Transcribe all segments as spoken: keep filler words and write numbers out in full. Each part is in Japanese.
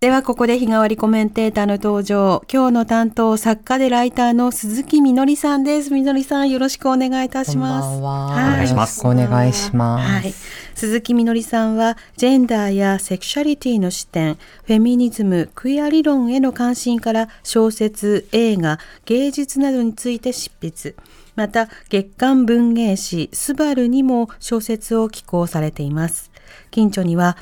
ではここで日替わりコメンテーターの登場。今日の担当、作家でライターの鈴木みのりさんです。みのりさん、よろしくお願いいたします。こんばんは、はい、お願いします。お願いします、はい、鈴木みのりさんはジェンダーやセクシャリティの視点、フェミニズム、クイア理論への関心から小説、映画、芸術などについて執筆、また月刊文芸誌スバルにも小説を寄稿されています。近著には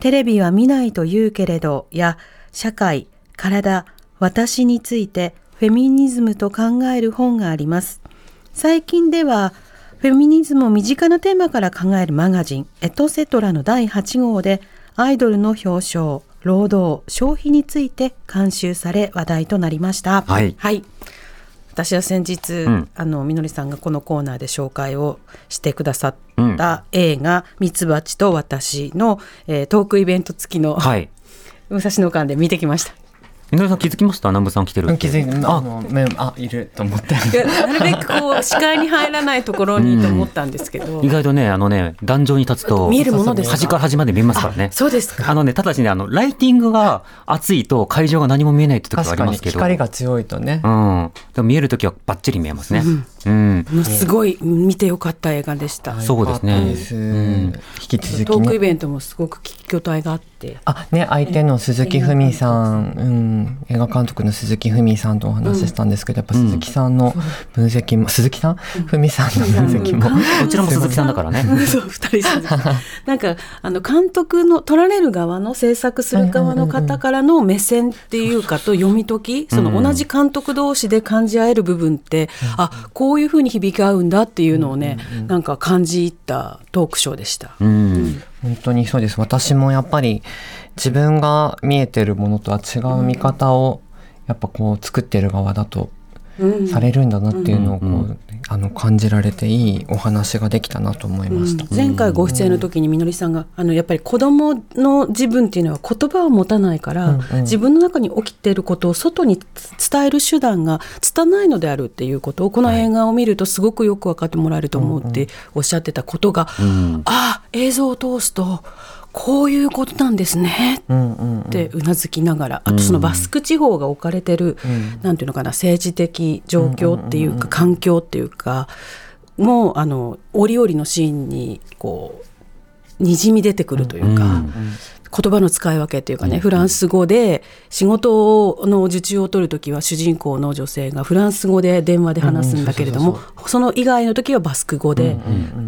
テレビは見ないと言うけれどや社会、体、私についてフェミニズムと考える本があります。最近ではフェミニズムを身近なテーマから考えるマガジンエトセトラのだいはちごうでアイドルの表彰、労働、消費について監修され話題となりました。はい。はい、私は先日、うん、あのみのりさんがこのコーナーで紹介をしてくださった映画、うん、ミツバチと私の、えー、トークイベント付きの、はい、武蔵野館で見てきました。みのりさん気づきました？南部さん来てるって。気づいた。あのあいると思ってなるべくこう視界に入らないところにと思ったんですけど、うん、意外とね、あのね、壇上に立つと見えるものですか？端から端まで見えますからね。そうですか。あのね、ただしね、あのライティングが熱いと会場が何も見えないって時がありますけど、光が強いとね、うん、でも見える時はバッチリ見えますね、うんうん、すごい見てよかった映画でした、うん、そうですね、うん、引き続き、ね、トークイベントもすごく聞き応えがあってあ、ね、相手の鈴木文さん、うん映画監督の鈴木文さんとお話ししたんですけど、やっぱ鈴木さんの分析も、うん、鈴木さん、文さんの分析も、うん、どちらも鈴木さんだからね。そう、ふたりさんなんかあの監督の撮られる側の制作する側の方からの目線っていうかと読み解き、その同じ監督同士で感じ合える部分って、うん、あこういう風に響き合うんだっていうのをね、うんうんうん、なんか感じ入ったトークショーでした。うんうん本当にそうです。私もやっぱり自分が見えてるものとは違う見方をやっぱこう作ってる側だとされるんだなっていうのをこう、うんうん、あの感じられていいお話ができたなと思いました、うん、前回ご出演の時にみのりさんがあのやっぱり子どもの自分っていうのは言葉を持たないから、うんうん、自分の中に起きていることを外に伝える手段が拙いのであるっていうことをこの映画を見るとすごくよく分かってもらえると思うっておっしゃってたことが、うんうん、あ映像を通すとこういうことなんですねってうなずきながら、あとそのバスク地方が置かれてる、うん、なんていうのかな、政治的状況っていうか環境っていうかもうあの折々のシーンにこうにじみ出てくるというか、うんうんうん、言葉の使い分けというかね、うん、フランス語で仕事の受注を取るときは主人公の女性がフランス語で電話で話すんだけれども、その以外のときはバスク語で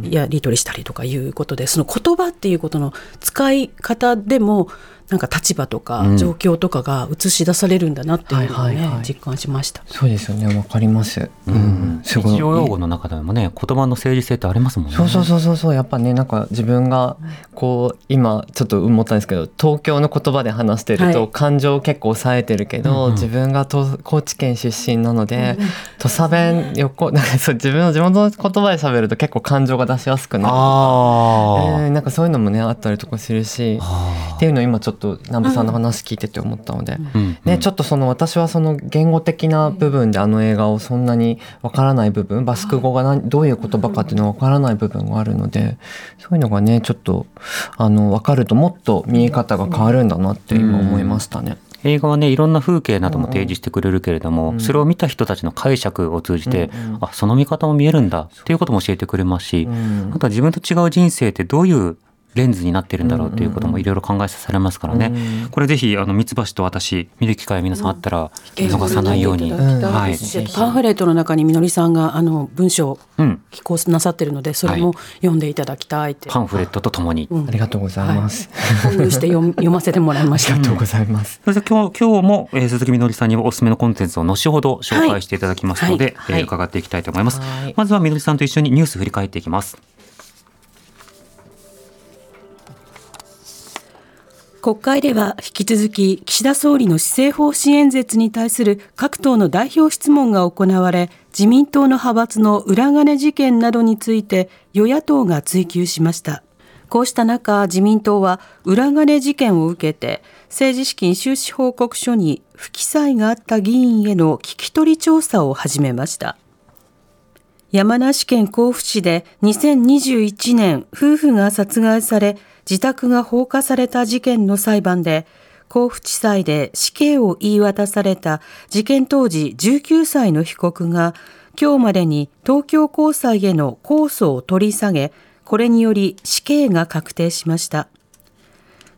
やり取りしたりとかいうことで、その言葉っていうことの使い方でもなんか立場とか状況とかが映し出されるんだなっていうのをね、うんはいはいはい、実感しました。そうですよね、わかります、うんうん、すごい日常用語の中でもね、言葉の政治性ってありますもんね。そうそうそうそう、やっぱね、なんか自分がこう今ちょっと思ったんですけど、東京の言葉で話してると感情を結構抑えてるけど、はい、自分が高知県出身なので、うんうん、土佐弁横なんかそう自分の地元の言葉で喋ると結構感情が出しやすくなるとか、あ、えー、なんかそういうのもねあったりとかするしっていうのを今ちょっと南部さんの話聞いてて思ったので、うんね、ちょっとその私はその言語的な部分であの映画をそんなにわからない部分、バスク語が何どういう言葉かっていうのはわからない部分があるので、そういうのがねちょっとあのわかるともっと見え方が変わるんだなって今思いましたね、うん映画はねいろんな風景なども提示してくれるけれども、うんうん、それを見た人たちの解釈を通じて、うんうん、あその見方も見えるんだっていうことも教えてくれますし、うん、あとは自分と違う人生ってどういうレンズになってるんだろうということもいろいろ考えさせられますからね、うんうん、これぜひあのミツバチと私見る機会皆さんあったら見逃さないように、うんはい、パンフレットの中にみのりさんがあの文章を寄稿なさってるので、それも読んでいただきたいって、はい、パンフレットとともに、うん、ありがとうございます、はい、購入して読, 読ませてもらいました。ありがとうございます。そして今日、今日も、えー、鈴木みのりさんにおすすめのコンテンツを後ほど紹介していただきますので、はいはいえー、伺っていきたいと思います、はい、まずはみのりさんと一緒にニュース振り返っていきます。国会では引き続き岸田総理の施政方針演説に対する各党の代表質問が行われ、自民党の派閥の裏金事件などについて与野党が追及しました。こうした中、自民党は裏金事件を受けて政治資金収支報告書に不記載があった議員への聞き取り調査を始めました。山梨県甲府市でにせんにじゅういちねん夫婦が殺害され自宅が放火された事件の裁判で、甲府地裁で死刑を言い渡された事件当時じゅうきゅうさいの被告が今日までに東京高裁への控訴を取り下げ、これにより死刑が確定しました。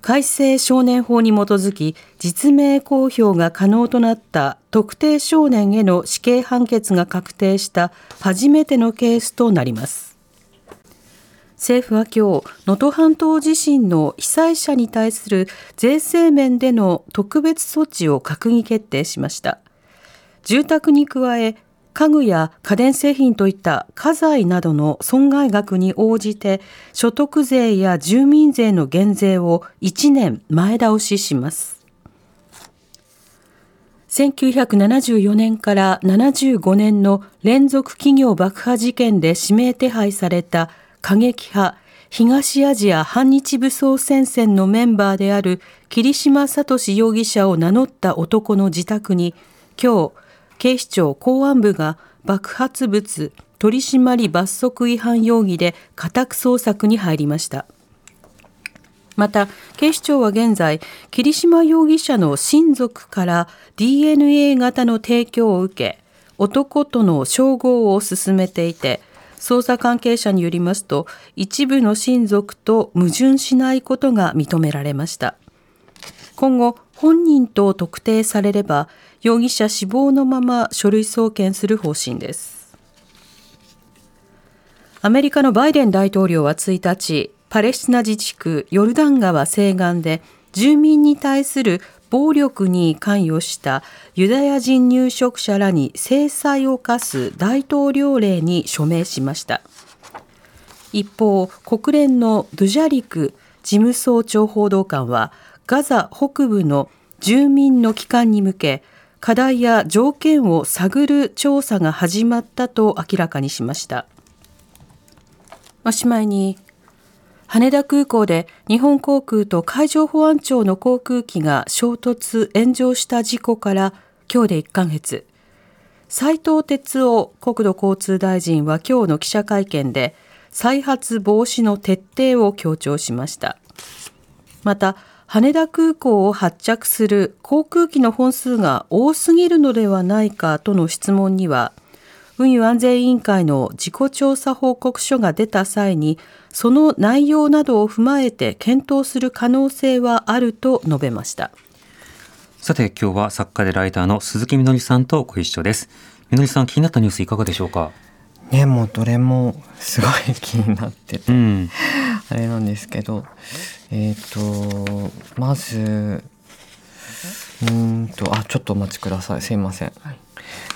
改正少年法に基づき実名公表が可能となった特定少年への死刑判決が確定した初めてのケースとなります。政府は今日、能登半島地震の被災者に対する税制面での特別措置を閣議決定しました。住宅に加え家具や家電製品といった家財などの損害額に応じて所得税や住民税の減税をいちねん前倒しします。せんきゅうひゃくななじゅうよねんからななじゅうごねんの連続企業爆破事件で指名手配された過激派東アジア反日武装戦線のメンバーである桐島聡容疑者を名乗った男の自宅に今日警視庁公安部が爆発物取締罰則違反容疑で家宅捜索に入りました。また警視庁は現在、桐島容疑者の親族から ディーエヌエー 型の提供を受け、男との照合を進めていて、捜査関係者によりますと、一部の親族と矛盾しないことが認められました。今後、本人と特定されれば、容疑者死亡のまま書類送検する方針です。アメリカのバイデン大統領はついたち、パレスチナ自治区ヨルダン川西岸で住民に対する暴力に関与したユダヤ人入植者らに制裁を科す大統領令に署名しました。一方、国連のドゥジャリク事務総長報道官は、ガザ北部の住民の帰還に向け、課題や条件を探る調査が始まったと明らかにしました。おしまいに、羽田空港で日本航空と海上保安庁の航空機が衝突・炎上した事故から今日でいっかげつ。斉藤鉄夫国土交通大臣は今日の記者会見で再発防止の徹底を強調しました。また、羽田空港を発着する航空機の本数が多すぎるのではないかとの質問には、運輸安全委員会の事故調査報告書が出た際に、その内容などを踏まえて検討する可能性はあると述べました。さて、今日は作家でライターの鈴木みのりさんとご一緒です。みのりさん、気になったニュースいかがでしょうか。ね、もうどれもすごい気になってて、うん、あれなんですけど、えー、とまずうーんとあちょっとお待ちください、すいません。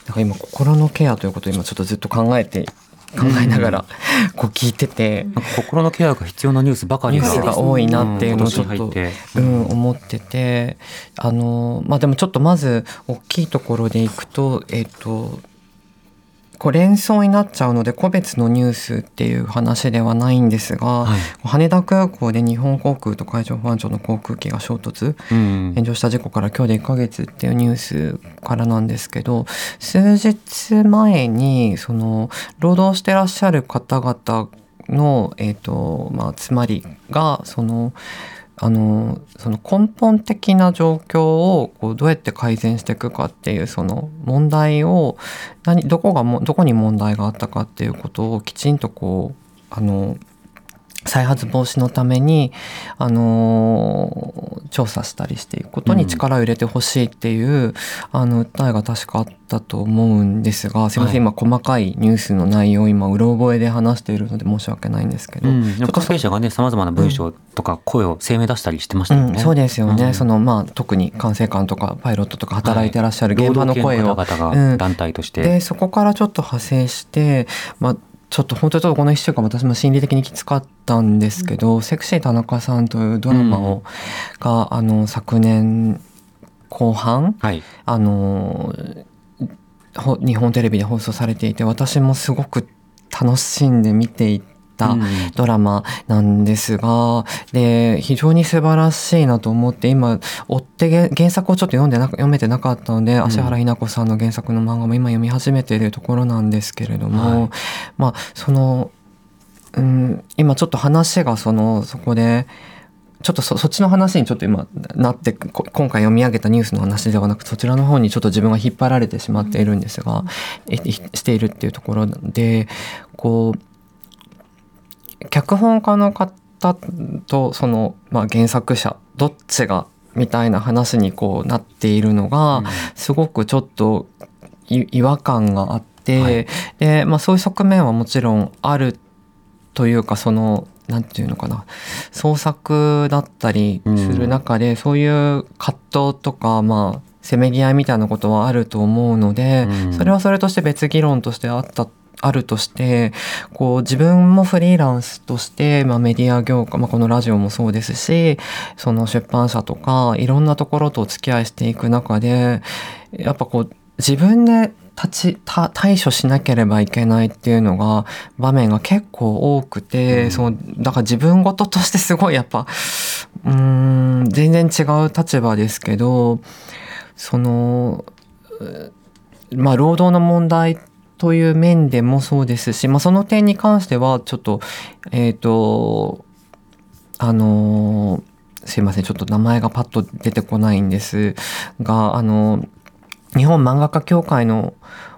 なんか今心のケアということを今ちょっとずっと考えて考えながら、うん、こう聞いてて、なんか心のケアが必要なニュースばかりが多いなっていうのをちょっと、うんうん、思ってて、あの、まあ、でもちょっとまず大きいところでいくと、えっ、ー、とこう連想になっちゃうので個別のニュースっていう話ではないんですが、はい、羽田空港で日本航空と海上保安庁の航空機が衝突、うん、炎上した事故から今日でいっかげつっていうニュースからなんですけど、数日前にその労働してらっしゃる方々の、えーとまあ、つまりがそのあのその根本的な状況をこうどうやって改善していくかっていう、その問題を何どこがもどこに問題があったかっていうことをきちんとこうあの再発防止のためにあの調査したりしていくことに力を入れてほしいっていう、うん、あの訴えが確かあったと思うんですが、すみません、はい、今細かいニュースの内容を今うろ覚えで話しているので申し訳ないんですけど、うん、関係者がね、さまざまな文章とか声を声明出したりしてましたよね、うんうん、そうですよね、うん、そのまあ、特に管制官とかパイロットとか働いてらっしゃる現場の声を、はい、方々が団体として、うん、でそこからちょっと派生して、まあちょっと本当にちょっとこのいっしゅうかん私も心理的にきつかったんですけど、うん、セクシー田中さんというドラマを、うん、があの昨年後半、はい、あの日本テレビで放送されていて、私もすごく楽しんで見ていったドラマなんですが、うん、で非常に素晴らしいなと思って、今追って原作をちょっと読んでな読めてなかったので、うん、芦原日奈子さんの原作の漫画も今読み始めているところなんですけれども、はい、まあその、うん、今ちょっと話がそのそこでちょっと そ, そっちの話にちょっと今なって、今回読み上げたニュースの話ではなくそちらの方にちょっと自分が引っ張られてしまっているんですが、うん、しているっていうところで、こう脚本家の方とその、まあ、原作者どっちがみたいな話にこうなっているのが、うん、すごくちょっと違和感があって、はい、でまあ、そういう側面はもちろんあるというか、そのなんていうのかな、創作だったりする中で、うん、そういう葛藤とか、まあ、せめぎ合いみたいなことはあると思うので、うん、それはそれとして別議論としてあったあるとして、こう自分もフリーランスとして、まあ、メディア業界、まあ、このラジオもそうですし、その出版社とかいろんなところとお付き合いしていく中で、やっぱこう自分で立ちた対処しなければいけないっていうのが場面が結構多くて、うん、そうだから自分事としてすごいやっぱうーん全然違う立場ですけど、そのまあ労働の問題という面でもそうですし、まあ、その点に関してはちょっとえっとあのすいませんちょっと名前がパッと出てこないんですが、あの日本漫画家協会の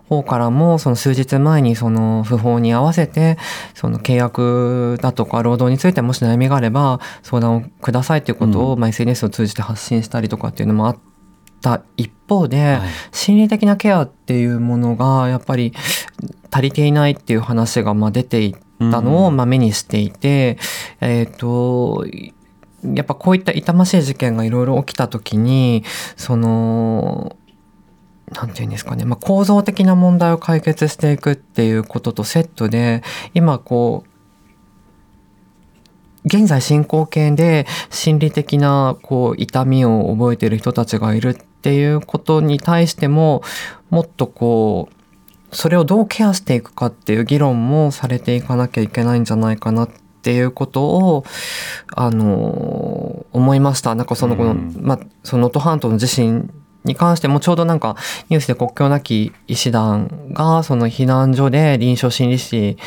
方からもその数日前にその訃報に合わせて、その契約だとか労働についてもし悩みがあれば相談をくださいということを、まあ エスエヌエス を通じて発信したりとかっていうのもあった一方で、はい、心理的なケアっていうものがやっぱり足りていないっていう話がまあ出ていったのをまあ目にしていて、うん、えっとやっぱこういった痛ましい事件がいろいろ起きた時に、そのなんていうんですかね、まあ、構造的な問題を解決していくっていうこととセットで、今こう現在進行形で心理的なこう痛みを覚えている人たちがいるっていうことに対しても、もっとこうそれをどうケアしていくかっていう議論もされていかなきゃいけないんじゃないかなっていうことをあの思いました。なんかそのこの、うん、まあ、その能登半島の地震に関してもちょうどなんかニュースで国境なき医師団がその避難所で臨床心理士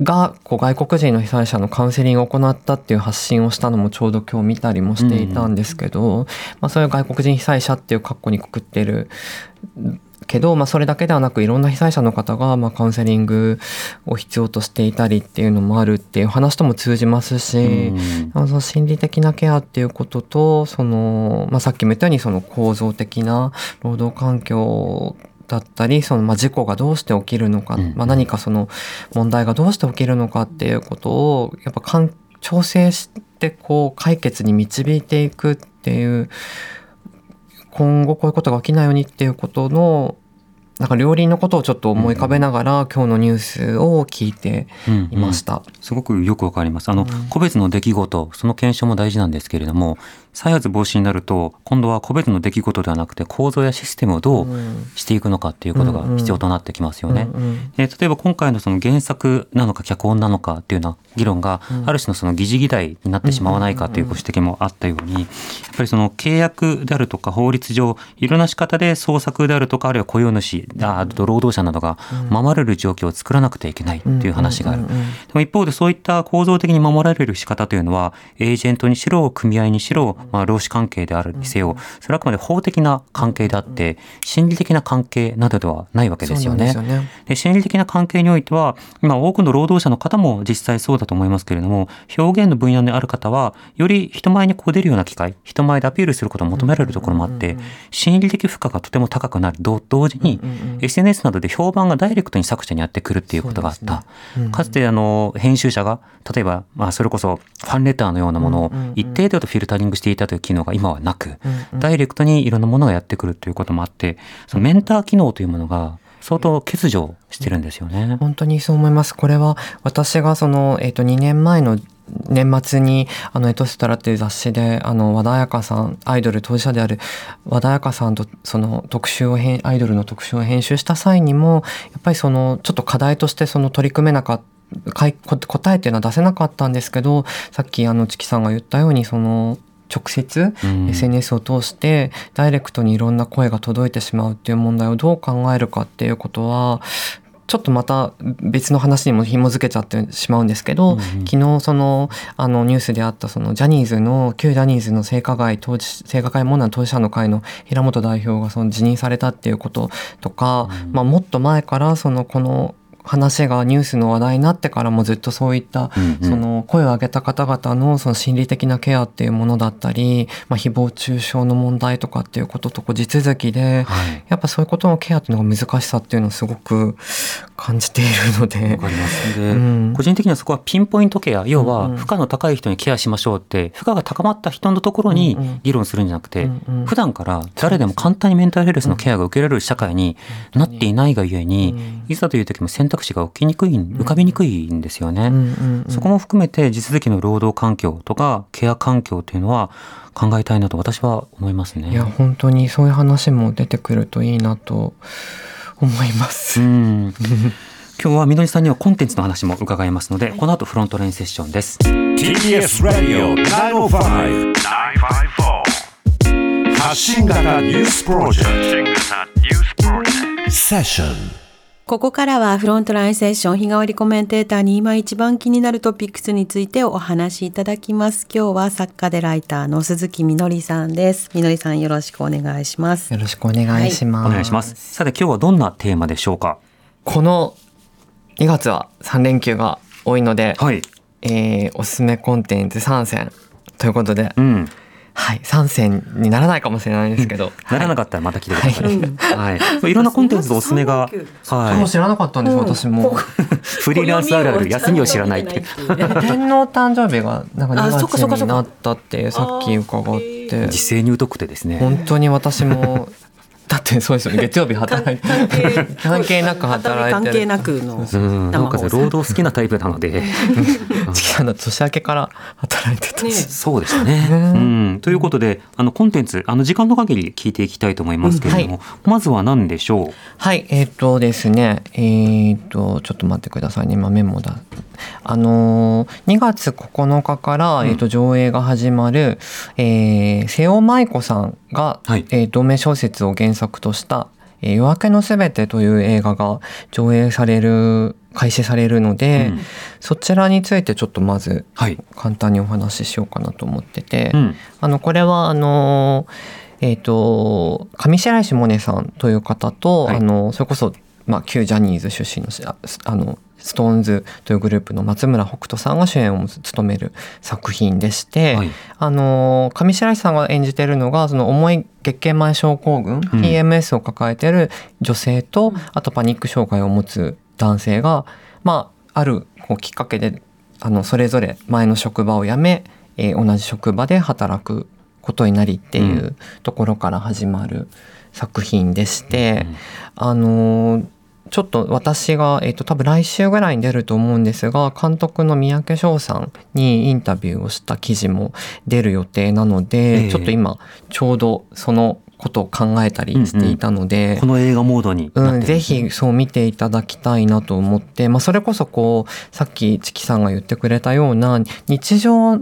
がこう外国人の被災者のカウンセリングを行ったっていう発信をしたのもちょうど今日見たりもしていたんですけど、うん、まあ、そういう外国人被災者っていう括弧にくくってるけど、まあ、それだけではなくいろんな被災者の方がまあカウンセリングを必要としていたりっていうのもあるっていう話とも通じますし、うん、その心理的なケアっていうことと、その、まあ、さっきも言ったようにその構造的な労働環境だったり、そのまあ事故がどうして起きるのか、うん、まあ、何かその問題がどうして起きるのかっていうことをやっぱかん調整してこう解決に導いていくっていう。今後こういうことが起きないようにっていうことのなんか両輪のことをちょっと思い浮かべながら、うん、今日のニュースを聞いていました、うんうん、すごくよくわかります。あの、うん、個別の出来事、その検証も大事なんですけれども、再発防止になると今度は個別の出来事ではなくて構造やシステムをどうしていくのかっていうことが必要となってきますよね、うんうん、で例えば今回 の, その原作なのか脚本なのかっていうような議論がある種 の, その疑似議題になってしまわないかというご指摘もあったように、やっぱりその契約であるとか法律上いろんな仕方で創作であるとか、あるいは雇用主あ労働者などが守れる状況を作らなくてはいけないという話がある。でも一方でそういった構造的に守られる仕方というのは、エージェントにしろ組合にしろ、まあ、労使関係であるにせよ、それはあくまで法的な関係であって心理的な関係などではないわけですよね。そうなんですよね。で心理的な関係においては今多くの労働者の方も実際そうだと思いますけれども、表現の分野にある方はより人前にこう出るような機会、人前でアピールすることを求められるところもあって、心理的負荷がとても高くなる。同時にエスエヌエス などで評判がダイレクトに作者にやってくるっていうことがあった、ね、うん、かつてあの編集者が例えば、まあ、それこそファンレターのようなものを一定程度フィルタリングしていたという機能が今はなく、うんうん、ダイレクトにいろんなものがやってくるということもあって、そのメンター機能というものが相当欠如してるんですよね、うんうん、本当にそう思います。これは私がその、えーとにねんまえの年末にあのエトストラっていう雑誌であの和田彩香さん、アイドル当事者である和田彩香さんとその特集をアイドルの特集を編集した際にもやっぱりそのちょっと課題としてその取り組めなかった答えっていうのは出せなかったんですけど、さっきあのチキさんが言ったようにその直接 エスエヌエス を通してダイレクトにいろんな声が届いてしまうっていう問題をどう考えるかっていうことはちょっとまた別の話にも紐づけちゃってしまうんですけど、うんうん、昨日そのあのニュースであったそのジャニーズの旧ジャニーズの性加害当事性加害問題の当事者の会の平本代表がその辞任されたっていうこととか、うん、まあ、もっと前からそのこの話がニュースの話題になってからもずっとそういった、うんうん、その声を上げた方々のその心理的なケアっていうものだったり、まあ、誹謗中傷の問題とかっていうこととこう地続きで、はい、やっぱそういうことのケアっていうのが難しさっていうのをすごく感じているので、わかりますね、うん、個人的にはそこはピンポイントケア、要は負荷の高い人にケアしましょうって負荷が高まった人のところに議論するんじゃなくて、うんうん、普段から誰でも簡単にメンタルヘルスのケアが受けられる社会になっていないがゆえに、うん、いざという時も選択口が起きにくい、浮かびにくいんですよね、うんうんうん、そこも含めて地続きの労働環境とかケア環境というのは考えたいなと私は思いますね。いや本当にそういう話も出てくるといいなと思います、うん、今日はみのりさんにはコンテンツの話も伺いますので、この後フロントラインセッションです。 ティービーエス Radio きゅうまるご きゅうご 発信型ニュースプロジェクトセッション。ここからはフロントラインセッション日替わりコメンテーターに今一番気になるトピックスについてお話しいただきます。今日は作家でライターの鈴木みのりさんです。みのりさんよろしくお願いします。よろしくお願いします、はい、お願いします。さて今日はどんなテーマでしょうか。このにがつはさん連休が多いので、はい、えー、おすすめコンテンツさん選ということで、うん、はい、参戦にならないかもしれないんですけど、うん、ならなかったらまた来てください、はいはい、いろんなコンテンツのおすすめが、はい、そう知らなかったんです、うん、私もフリーランスあるある休みを知らないって天皇誕生日がなんかにがつになったってさっき伺って、時勢に疎くてですね、本当に私もだってそうですよね、月曜日働いて関係なく働いて関係なくの、うん、なんか労働好きなタイプなのでチキさんの年明けから働いてたし、ね、そうでしたね、うん、ということであのコンテンツあの時間の限り聞いていきたいと思いますけれども、うん、はい、まずは何でしょう。はい、えーとですね、えーとちょっと待ってくださいね、今メモだ、あのー、にがつここのかから、えーと上映が始まる、うん、えー、瀬尾舞子さんが、はい、えー、同名小説を原作とした「夜明けのすべて」という映画が上映される開始されるので、うん、そちらについてちょっとまず簡単にお話ししようかなと思ってて、はい、うん、あのこれはあのー、えーと上白石萌音さんという方と、はい、あのそれこそ、まあ、旧ジャニーズ出身のあのストーンズ というグループの松村北斗さんが主演を務める作品でして、はい、あの上白石さんが演じているのがその重い月経前症候群、うん、ピーエムエス を抱えている女性と、あとパニック障害を持つ男性が、まあ、あるこうきっかけであのそれぞれ前の職場を辞め、えー、同じ職場で働くことになりっていうところから始まる作品でして、うん、あのーちょっと私が、えーと、多分来週ぐらいに出ると思うんですが、監督の三宅翔さんにインタビューをした記事も出る予定なので、えー、ちょっと今ちょうどそのことを考えたりしていたので、うんうん、この映画モードになってるんですね、うん、ぜひそう見ていただきたいなと思って、まあ、それこそこうさっきチキさんが言ってくれたような日常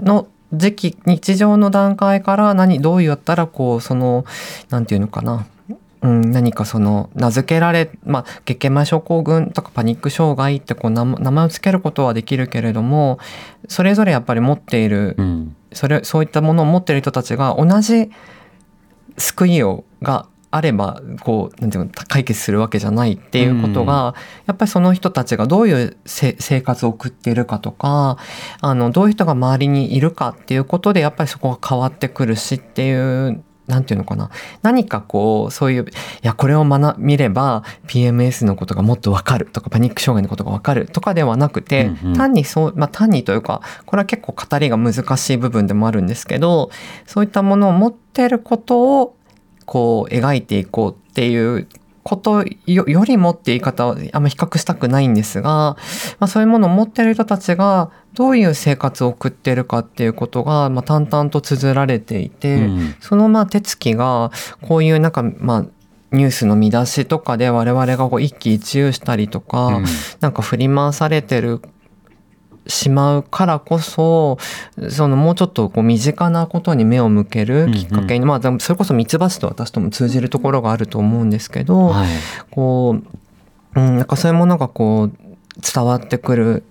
の時期日常の段階から何どうやったらこうそのなんていうのかな、うん、何かその名付けられ、まあ、月経前症候群とかパニック障害ってこう名前をつけることはできるけれども、それぞれやっぱり持っている、うん、それそういったものを持っている人たちが同じ救いをがあればこうなんていうの解決するわけじゃないっていうことが、うん、やっぱりその人たちがどういう生活を送っているかとか、あのどういう人が周りにいるかっていうことでやっぱりそこが変わってくるしっていう。なんていうのかな、何かこうそういういやこれを学見れば ピーエムエス のことがもっと分かるとかパニック障害のことが分かるとかではなくて、うんうん、単にそう、まあ、単にというかこれは結構語りが難しい部分でもあるんですけど、そういったものを持っていることをこう描いていこうっていうことよりもって言い方はあんま比較したくないんですが、まあ、そういうものを持っている人たちがどういう生活を送っているかっていうことが、まあ、淡々と綴られていて、うん、そのまあ手つきがこういうなんかまあニュースの見出しとかで我々がこう一喜一憂したりとか、うん、なんか振り回されてるしまうからこそ、そのもうちょっとこう身近なことに目を向けるきっかけに、うんうん、まあそれこそミツバチと私とも通じるところがあると思うんですけど、はい、こう、うん、なんかそういうものがこう伝わってくる。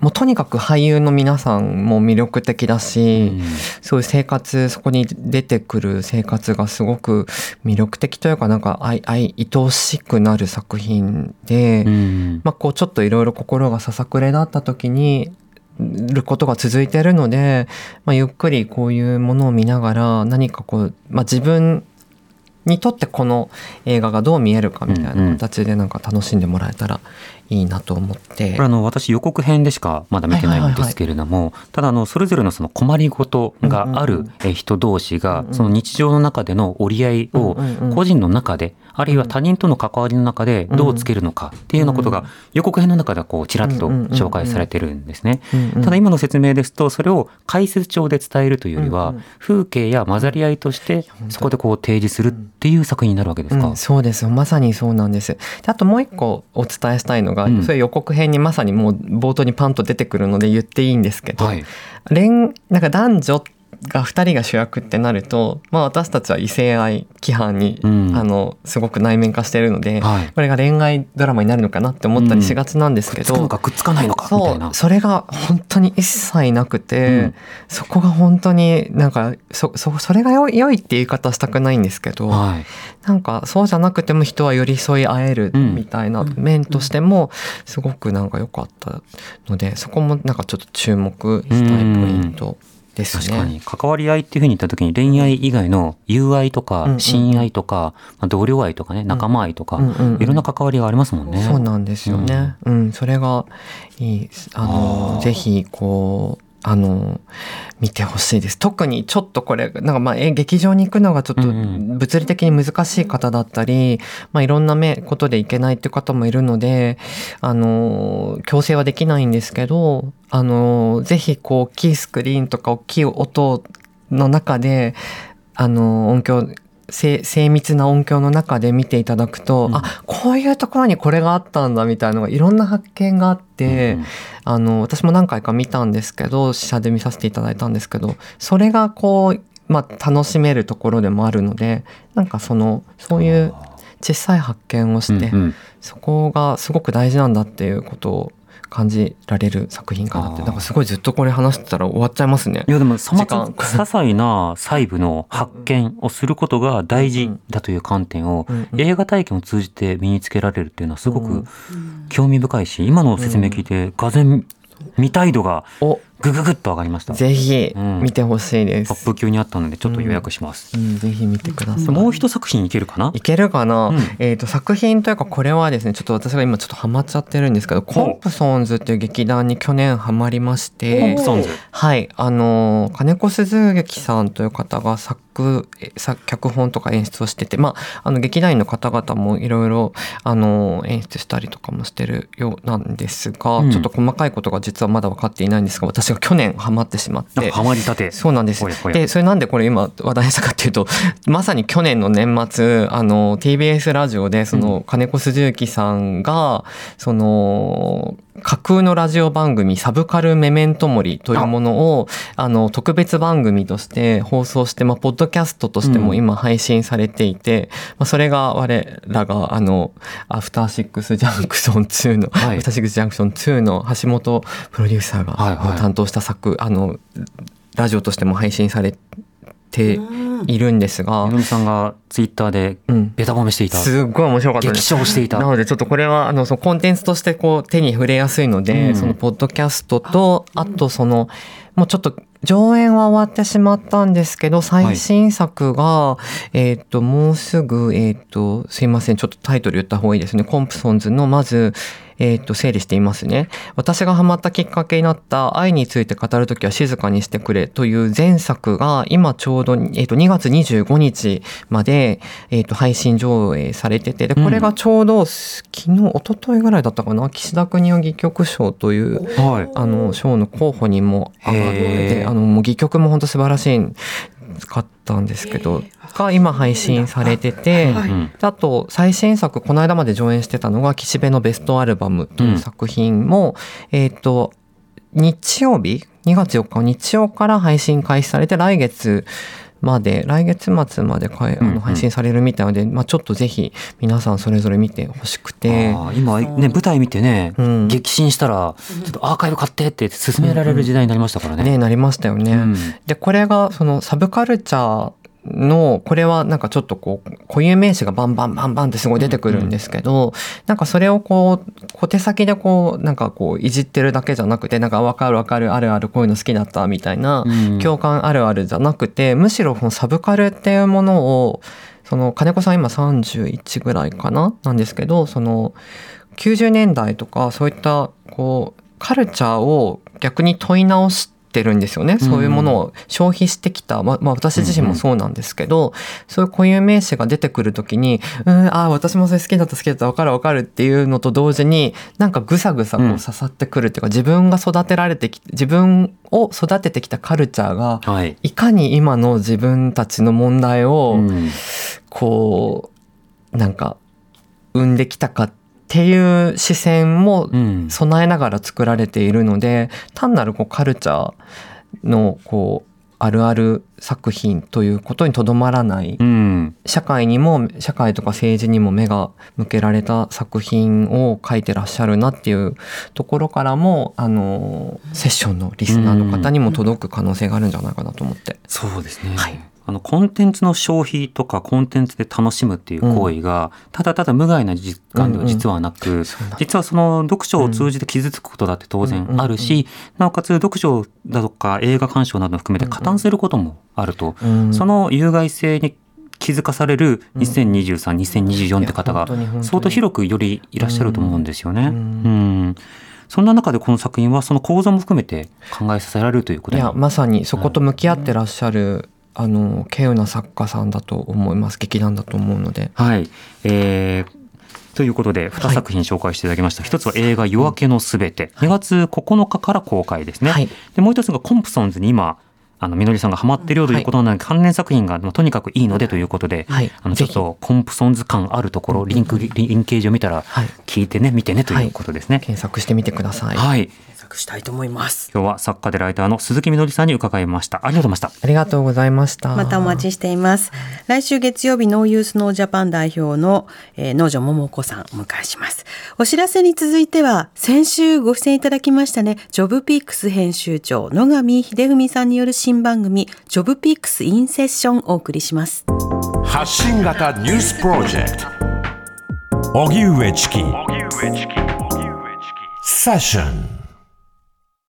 もうとにかく俳優の皆さんも魅力的だし、うん、そういう生活、そこに出てくる生活がすごく魅力的というか、なんか愛愛愛しくなる作品で、うん、まあこうちょっといろいろ心がささくれだった時にることが続いているので、まあ、ゆっくりこういうものを見ながら何かこう、まあ、自分にとってこの映画がどう見えるかみたいな形でなんか楽しんでもらえたらいいなと思って、うんうん、これあの私予告編でしかまだ見てないんですけれども、はいはいはい、ただあのそれぞれ の, その困りごとがある人同士がその日常の中での折り合いを個人の中であるいは他人との関わりの中でどうつけるのかっていうようなことが予告編の中ではこうちらっと紹介されてるんですね。ただ今の説明ですとそれを解説帳で伝えるというよりは風景や混ざり合いとしてそこでこう提示するっていう作品になるわけですか、うん、そうです、まさにそうなんです。であともう一個お伝えしたいのが、うん、それ予告編にまさにもう冒頭にパンと出てくるので言っていいんですけど、はい、なんか男女がふたりが主役ってなると、まあ、私たちは異性愛規範に、うん、あのすごく内面化しているので、はい、これが恋愛ドラマになるのかなって思ったりしがちなんですけど、うん、くっつくのかくっつかないのかみたいな、 そう、それが本当に一切なくて、うん、そこが本当になんか そ, そ, それが良 い, 良いって言い方したくないんですけど、はい、なんかそうじゃなくても人は寄り添い合えるみたいな面としてもすごくなんか良かったので、そこもなんかちょっと注目したいポイント、うんですね、確かに関わり合いっていうふうに言った時に恋愛以外の友愛とか親愛とか、うんうんまあ、同僚愛とかね仲間愛とか、うんうんうん、いろんな関わりがありますもんね。そうなんですよね、うんうん、それがいい、あのあぜひこうあの見てほしいです。特にちょっとこれなんかまあ劇場に行くのがちょっと物理的に難しい方だったり、まあ、いろんな目ことで行けないっていう方もいるのであの強制はできないんですけどあのぜひこう大きいスクリーンとか大きい音の中であの音響精密な音響の中で見ていただくと、うん、あこういうところにこれがあったんだみたいなのがいろんな発見があって、うん、あの私も何回か見たんですけど試写で見させていただいたんですけどそれがこう、まあ、楽しめるところでもあるのでなんかそのそういう小さい発見をして、うんうん、そこがすごく大事なんだっていうことを感じられる作品かなって。なんかすごいずっとこれ話してたら終わっちゃいますね。いやでもさまさ些細な細部の発見をすることが大事だという観点を映画体験を通じて身につけられるっていうのはすごく興味深いし今の説明聞いてがぜん見たい度がぐぐぐっと上がりました。ぜひ見てほしいです。アップ級にあったのでちょっと予約します、うんうん、ぜひ見てください。もう一作品いけるかないけるかな、うんえー、と作品というかこれはですねちょっと私が今ちょっとハマっちゃってるんですけどコンプソンズっていう劇団に去年ハマりまして、コンプソンズ、はい、あの金子鈴月さんという方が作脚本とか演出をしてて、まあ、あの劇団員の方々もいろいろ演出したりとかもしてるようなんですが、うん、ちょっと細かいことが実はまだ分かっていないんですが私が去年ハマってしまって、ハマりたて、そうなんです。でそれなんでこれ今話題したかっていうとまさに去年の年末あの ティービーエス ラジオでその金子鈴之さんがその架空のラジオ番組サブカルメメントモリというものをあの特別番組として放送して、まあ、ポッドキャストとしても今配信されていて、うんまあ、それが我らがあのアフターシックスジャンクションツーの、はい、アフターシックスジャンクションツーの橋本プロデューサーが担当した作、はいはい、あのラジオとしても配信されているんですが、井上さんがツイッターでベタ褒めしていた、うん、すごい面白かったです。激賞していた。なのでちょっとこれはあのそのコンテンツとしてこう手に触れやすいので、うん、そのポッドキャストとあとそのもうちょっと上演は終わってしまったんですけど最新作が、はい、えーともうすぐえーとすいませんちょっとタイトル言った方がいいですね。コンプソンズのまずえー、っと整理していますね。私がハマったきっかけになった愛について語るときは静かにしてくれという前作が今ちょうど、えー、っとにがつにじゅうごにちまで、えー、っと配信上映されてて、でこれがちょうど、うん、昨日一昨日ぐらいだったかな、岸田國士戯曲賞という、はい、あの賞の候補にも上がって、あのもう戯曲も本当素晴らしい使ったんですけど、が今配信されてて、あと最新作この間まで上演してたのが岸辺のベストアルバムという作品も、うん、えーと日曜日にがつよっか日曜から配信開始されて、来月まで来月末までかいあの配信されるみたいので、うんうん、まあ、ちょっとぜひ皆さんそれぞれ見てほしくて、あ今、ね、舞台見てね、うん、激震したらちょっとアーカイブ買ってって勧められる時代になりましたからね、うんうん、ねなりましたよね、うん、でこれがそのサブカルチャーのこれはなんかちょっとこう固有名詞がバンバンバンバンってすごい出てくるんですけど、うんうん、なんかそれをこう小手先でこうなんかこういじってるだけじゃなくて、なんか分かる分かるあるあるこういうの好きだったみたいな、うん、共感あるあるじゃなくて、むしろこのサブカルっていうものをその金子さん今さんじゅういちぐらいかななんですけど、そのきゅうじゅうねんだいとかそういったこうカルチャーを逆に問い直しててるんですよね。そういうものを消費してきた、ま、まあ、私自身もそうなんですけど、うんうん、そういう固有名詞が出てくるときに、うん、あ私もそれ好きだった好きだった分かる分かるっていうのと同時に、なんかぐさぐさこう刺さってくるっていうか、うん、自分が育てられてき自分を育ててきたカルチャーが、はい、いかに今の自分たちの問題を、うん、こうなんか生んできたかってっていう視線も備えながら作られているので、うん、単なるこうカルチャーのこうあるある作品ということにとどまらない、うん、社会にも社会とか政治にも目が向けられた作品を書いてらっしゃるなっていうところからも、あのセッションのリスナーの方にも届く可能性があるんじゃないかなと思って、うん、そうですね、はい、あのコンテンツの消費とかコンテンツで楽しむっていう行為がただただ無害な時間では実はなく、うんうん、実はその読書を通じて傷つくことだって当然あるし、うんうんうん、なおかつ読書だとか映画鑑賞など含めて加担することもあると、うんうん、その有害性に気づかされるにせんにじゅうさん、うん、にせんにじゅうよんって方が相当広くよりいらっしゃると思うんですよね、うんうんうん、そんな中でこの作品はその構造も含めて考えさせられるということで、いやまさにそこと向き合ってらっしゃる、うんあの稀有な作家さんだと思います、劇団だと思うので、はいえーということでにさく品紹介していただきました、はい、一つは映画夜明けのすべて、うん、にがつここのかから公開ですね、はい、でもう一つがコンプソンズに今あのみのりさんがハマっているようということなので、はい、関連作品がとにかくいいのでということで、はい、あのちょっとコンプソンズ感あるところリンクリンケージを見たら聞いてね見てねということですね、はい、検索してみてください、はい、検索したいと思います。今日は作家でライターの鈴木みのりさんに伺いました。ありがとうございました。ありがとうございました。またお待ちしています。来週月曜日ノーユースノージャパン代表の、えー、農場桃子さんをお迎えします。お知らせに続いては先週ご出演いただきましたね、ジョブピックス編集長野上秀文さんによる新番組ジョブピックスインセッションをお送りします。発信型ニュースプロジェクト荻上チキセッション、